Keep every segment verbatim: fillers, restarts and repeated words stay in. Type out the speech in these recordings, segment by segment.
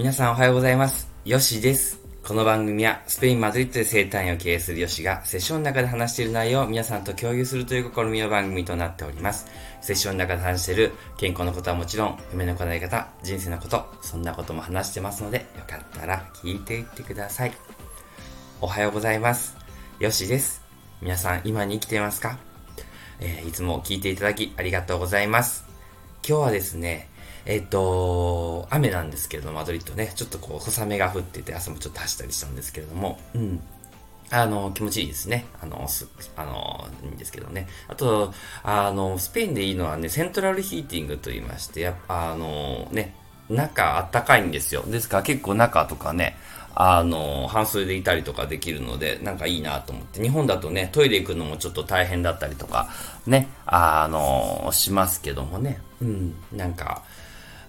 皆さんおはようございます。ヨシです。この番組はスペインマドリッドで生態を経営するヨシがセッションの中で話している内容を皆さんと共有するという試みの番組となっております。セッションの中で話している健康のことはもちろん、夢の叶え方、人生のこと、そんなことも話してますので、よかったら聞いていってください。おはようございます。ヨシです。皆さん今に生きていますか？えー、いつも聞いていただきありがとうございます。今日はですね、えっと、雨なんですけれども、マドリッドね、ちょっとこう、小雨が降ってて、朝もちょっと走ったりしたんですけれども、うん。あの、気持ちいいですね。あの、す、あの、いいんですけどね。あと、あの、スペインでいいのはね、セントラルヒーティングと言いまして、やっぱ、あの、ね、中あったかいんですよ。ですから結構中とかね、あの、半袖でいたりとかできるので、なんかいいなと思って。日本だとね、トイレ行くのもちょっと大変だったりとか、ね、あの、しますけどもね。うん、なんか、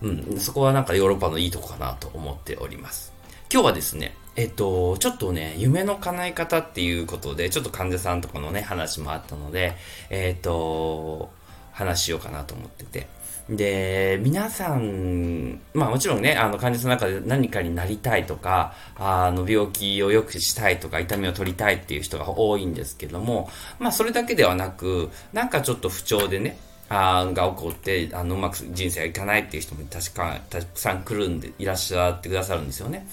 うん、そこはなんかヨーロッパのいいとこかなと思っております。今日はですね、えっと、ちょっとね、夢の叶え方っていうことで、ちょっと患者さんとかのね、話もあったので、えっと、話しようかなと思ってて。で、皆さん、まあもちろんね、あの患者さんの中で何かになりたいとか、あの病気を良くしたいとか、痛みを取りたいっていう人が多いんですけども、まあそれだけではなく、なんかちょっと不調でね、あが起こってあのうまく人生がいかないっていう人も確かたくさん来るんでいらっしゃってくださるんですよね。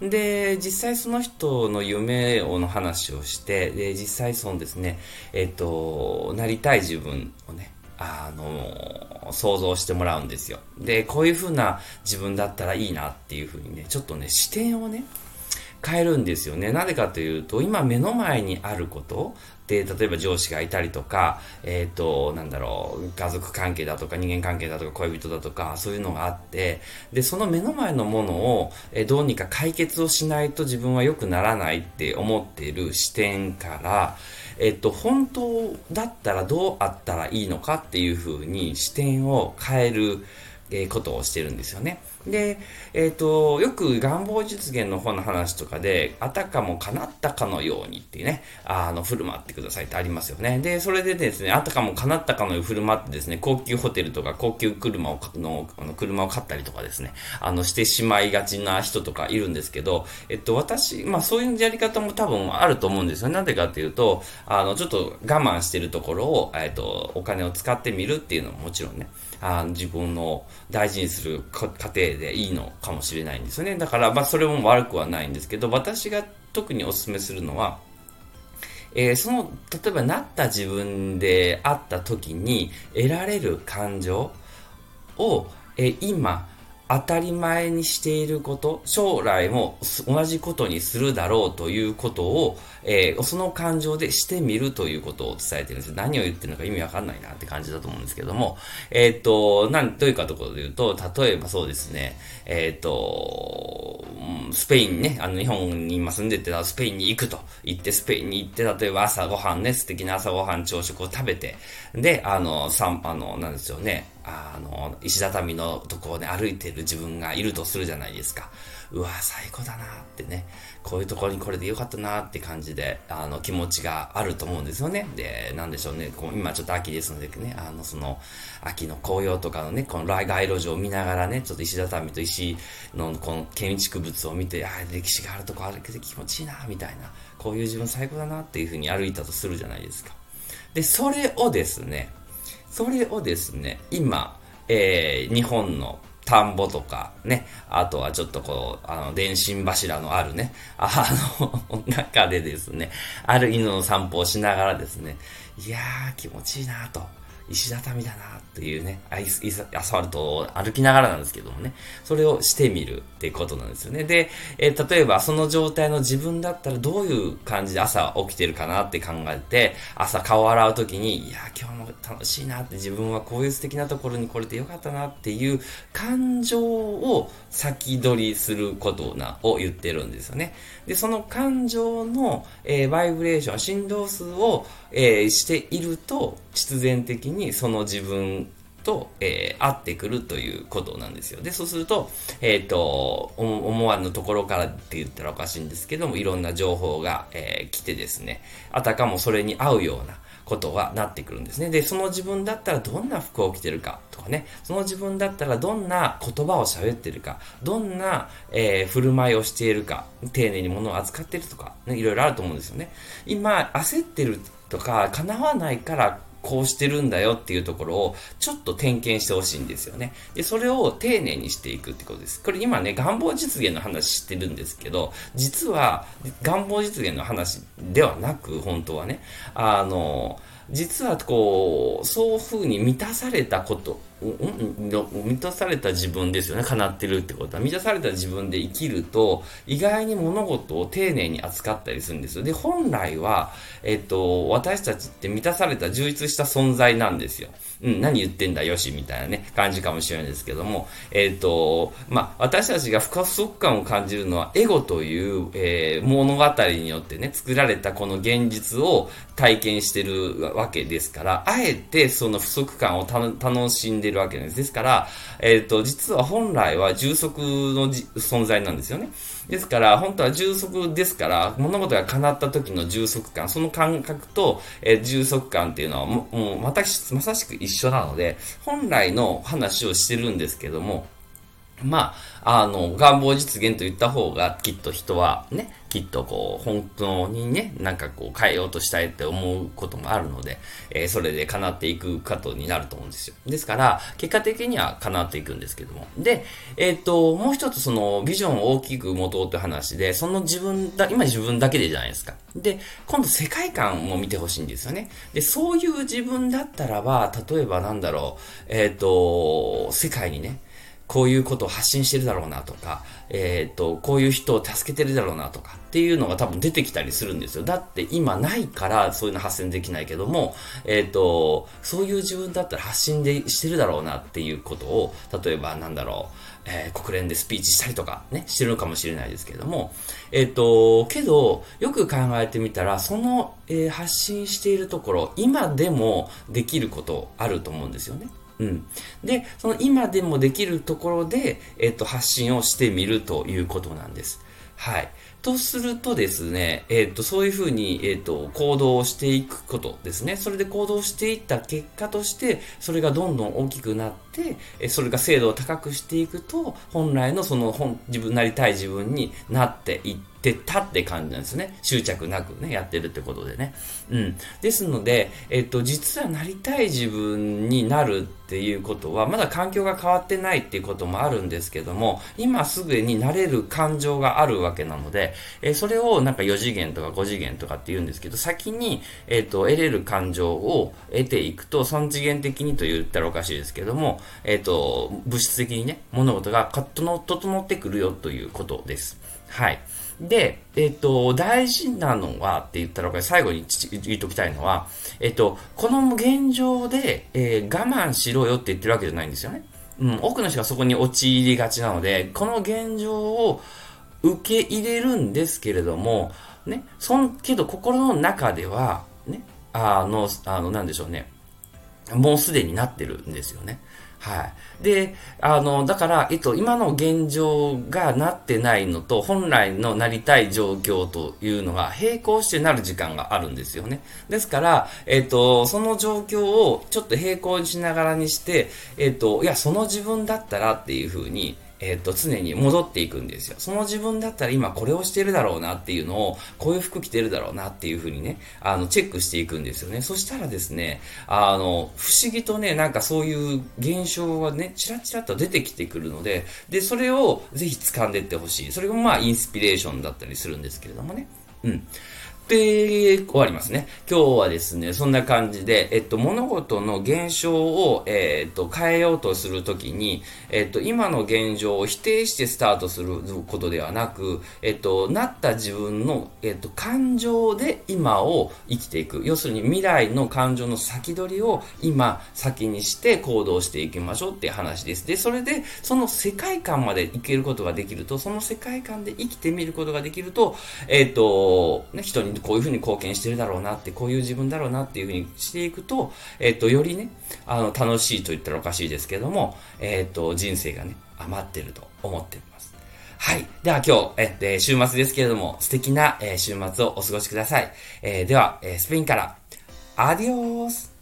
で、実際その人の夢をの話をして、で実際そのですね、えっとなりたい自分をね、あの想像してもらうんですよ。で、こういう風な自分だったらいいなっていう風にね、ちょっとね視点をね変えるんですよね。なぜかというと、今目の前にあることで、例えば上司がいたりとか、えっと、なんだろう、家族関係だとか人間関係だとか恋人だとか、そういうのがあって、で、その目の前のものをどうにか解決をしないと自分は良くならないって思っている視点から、えっと、本当だったらどうあったらいいのかっていうふうに視点を変えることをしてるんですよね。で、えっと、よく願望実現の方の話とかで、あたかも叶ったかのようにってね、あの、振る舞ってくださいってありますよね。で、それでですね、あたかも叶ったかのように振る舞ってですね、高級ホテルとか高級車を、の、あの車を買ったりとかですね、あの、してしまいがちな人とかいるんですけど、えっと、私、まあそういうやり方も多分あると思うんですよ。なんでかっていうと、あの、ちょっと我慢してるところを、えっと、お金を使ってみるっていうのももちろんね、あの自分の大事にする過程でいいのかもしれないんですよね。だから、まあ、それも悪くはないんですけど、私が特にお勧めするのは、えー、その、例えばなった自分であった時に得られる感情を、えー、今、当たり前にしていること、将来も同じことにするだろうということを、えー、その感情でしてみるということを伝えてるんです。何を言ってるのか意味わかんないなって感じだと思うんですけども、えっと、何、どういうかところで言うと、例えばそうですね、えっと、スペインね、あの日本に今住んでて、スペインに行くと言って、スペインに行って、例えば朝ごはんね、素敵な朝ごはん朝食を食べて、で、あの、散歩の、なんですよね、あの、石畳のとこをね、歩いてる自分がいるとするじゃないですか。うわ、最高だなってね。こういうところにこれでよかったなって感じで、あの、気持ちがあると思うんですよね。で、なんでしょうね。こう今ちょっと秋ですのでね、あの、その、秋の紅葉とかのね、この街路樹を見ながらね、ちょっと石畳と石のこの建築物を見て、あ、歴史があるとこ歩けて気持ちいいな、みたいな。こういう自分最高だなっていうふうに歩いたとするじゃないですか。で、それをですね、それをですね、今、えー、日本の田んぼとかね、あとはちょっとこう、あの、電信柱のあるね、あの、中でですね、ある犬の散歩をしながらですね、いやー気持ちいいなと、石畳だなというね、アスファルトを歩きながらなんですけどもね、それをしてみるっていうことなんですよね。で、えー、例えばその状態の自分だったらどういう感じで朝起きてるかなって考えて、朝顔を洗うときに、いや今日も楽しいなって、自分はこういう素敵なところに来れてよかったなっていう感情を先取りすることなを言ってるんですよね。で、その感情の、えー、バイブレーション、振動数を、えー、していると、必然的にその自分と、えー、合ってくるということなんですよ。で、そうすると、えっと、思わぬところからって言ったらおかしいんですけども、いろんな情報が、えー、来てですね、あたかもそれに合うようなことはなってくるんですね。で、その自分だったらどんな服を着てるかとかね、その自分だったらどんな言葉を喋ってるか、どんな、えー、振る舞いをしているか、丁寧に物を扱ってるとか、ね、いろいろあると思うんですよね。今、焦ってるとか、叶わないから、こうしてるんだよっていうところをちょっと点検してほしいんですよね。で、それを丁寧にしていくってことです。これ今ね、願望実現の話してるんですけど、実は願望実現の話ではなく、本当はね、あの、実はこう、そういうふうに満たされたこと、満たされた自分ですよね。叶ってるってことは、満たされた自分で生きると意外に物事を丁寧に扱ったりするんですよ。で、本来はえっと私たちって満たされた充実した存在なんですよ。うん、何言ってんだよしみたいなね感じかもしれないですけども、えっとまあ私たちが不可足感を感じるのはエゴという、えー、物語によってね作られたこの現実を体験してるわけですから、あえてその不足感をた楽しんでいるわけです。ですから、えっと、実は本来は充足の存在なんですよね。ですから、本当は充足ですから、物事が叶った時の充足感、その感覚と、えー、充足感っていうのはも、もうまたまさしく一緒なので、本来の話をしてるんですけども、まあ、あの、願望実現と言った方が、きっと人はね、きっとこう、本当にね、なんかこう、変えようとしたいって思うこともあるので、えー、それで叶っていくことになると思うんですよ。ですから、結果的には叶っていくんですけども。で、えっと、もう一つその、ビジョンを大きく持とうという話で、その自分だ、今自分だけでじゃないですか。で、今度世界観も見てほしいんですよね。で、そういう自分だったらば、例えばなんだろう、えっと、世界にね、こういうことを発信してるだろうなとか、えっと、こういう人を助けてるだろうなとかっていうのが多分出てきたりするんですよ。だって今ないからそういうの発信できないけども、えっと、そういう自分だったら発信でしてるだろうなっていうことを、例えばなんだろう、えー、国連でスピーチしたりとかね、してるのかもしれないですけれども、えっと、けど、よく考えてみたら、その、えー、発信しているところ、今でもできることあると思うんですよね。うん。で、その今でもできるところで、えっと、発信をしてみるということなんです。はい。とするとですね、えっと、そういうふうに、えっと、行動をしていくことですね。それで行動していった結果として、それがどんどん大きくなって、それが精度を高くしていくと、本来のその本、自分なりたい自分になっていって、でたって感じなんですね。執着なくね、やってるってことでね。うん。ですので、えっと、実はなりたい自分になるっていうことは、まだ環境が変わってないっていうこともあるんですけども、今すぐになれる感情があるわけなので、えそれをなんかよ次元とかご次元とかって言うんですけど、先に、えっと、得れる感情を得ていくと、さん次元的にと言ったらおかしいですけども、えっと、物質的にね、物事が整ってくるよということです。はい。で、えっと、大事なのはって言ったら、最後に言っときたいのは、えっと、この現状で、えー、我慢しろよって言ってるわけじゃないんですよね。うん、多くの人がそこに陥りがちなので、この現状を受け入れるんですけれども、ね、そん、けど心の中では、ね、あの、あの、なんでしょうね、もうすでになってるんですよね。はい。で、あの、だから、えっと、今の現状がなってないのと、本来のなりたい状況というのが、並行してなる時間があるんですよね。ですから、えっと、その状況をちょっと並行しながらにして、えっと、いや、その自分だったらっていうふうに、えっと、常に戻っていくんですよ。その自分だったら今これをしてるだろうなっていうのを、こういう服着てるだろうなっていうふうにね、あの、チェックしていくんですよね。そしたらですね、あの、不思議とね、なんかそういう現象がね、チラチラと出てきてくるので、で、それをぜひ掴んでいってほしい。それがまあ、インスピレーションだったりするんですけれどもね。うん。で、終わりますね。今日はですね、そんな感じで、えっと、物事の現象を、えっと、変えようとするときに、えっと、今の現状を否定してスタートすることではなく、えっと、なった自分の、えっと、感情で今を生きていく。要するに未来の感情の先取りを今先にして行動していきましょうっていう話です。で、それで、その世界観まで行けることができると、その世界観で生きてみることができると、えっと、ね、人にこういうふうに貢献してるだろうなって、こういう自分だろうなっていうふうにしていくと、えっと、よりね、あの、楽しいと言ったらおかしいですけども、えっと、人生がね、余ってると思っています。はい。では今日、え、えー、週末ですけれども、素敵な、えー、週末をお過ごしください。えー、では、えー、スペインから、アディオース。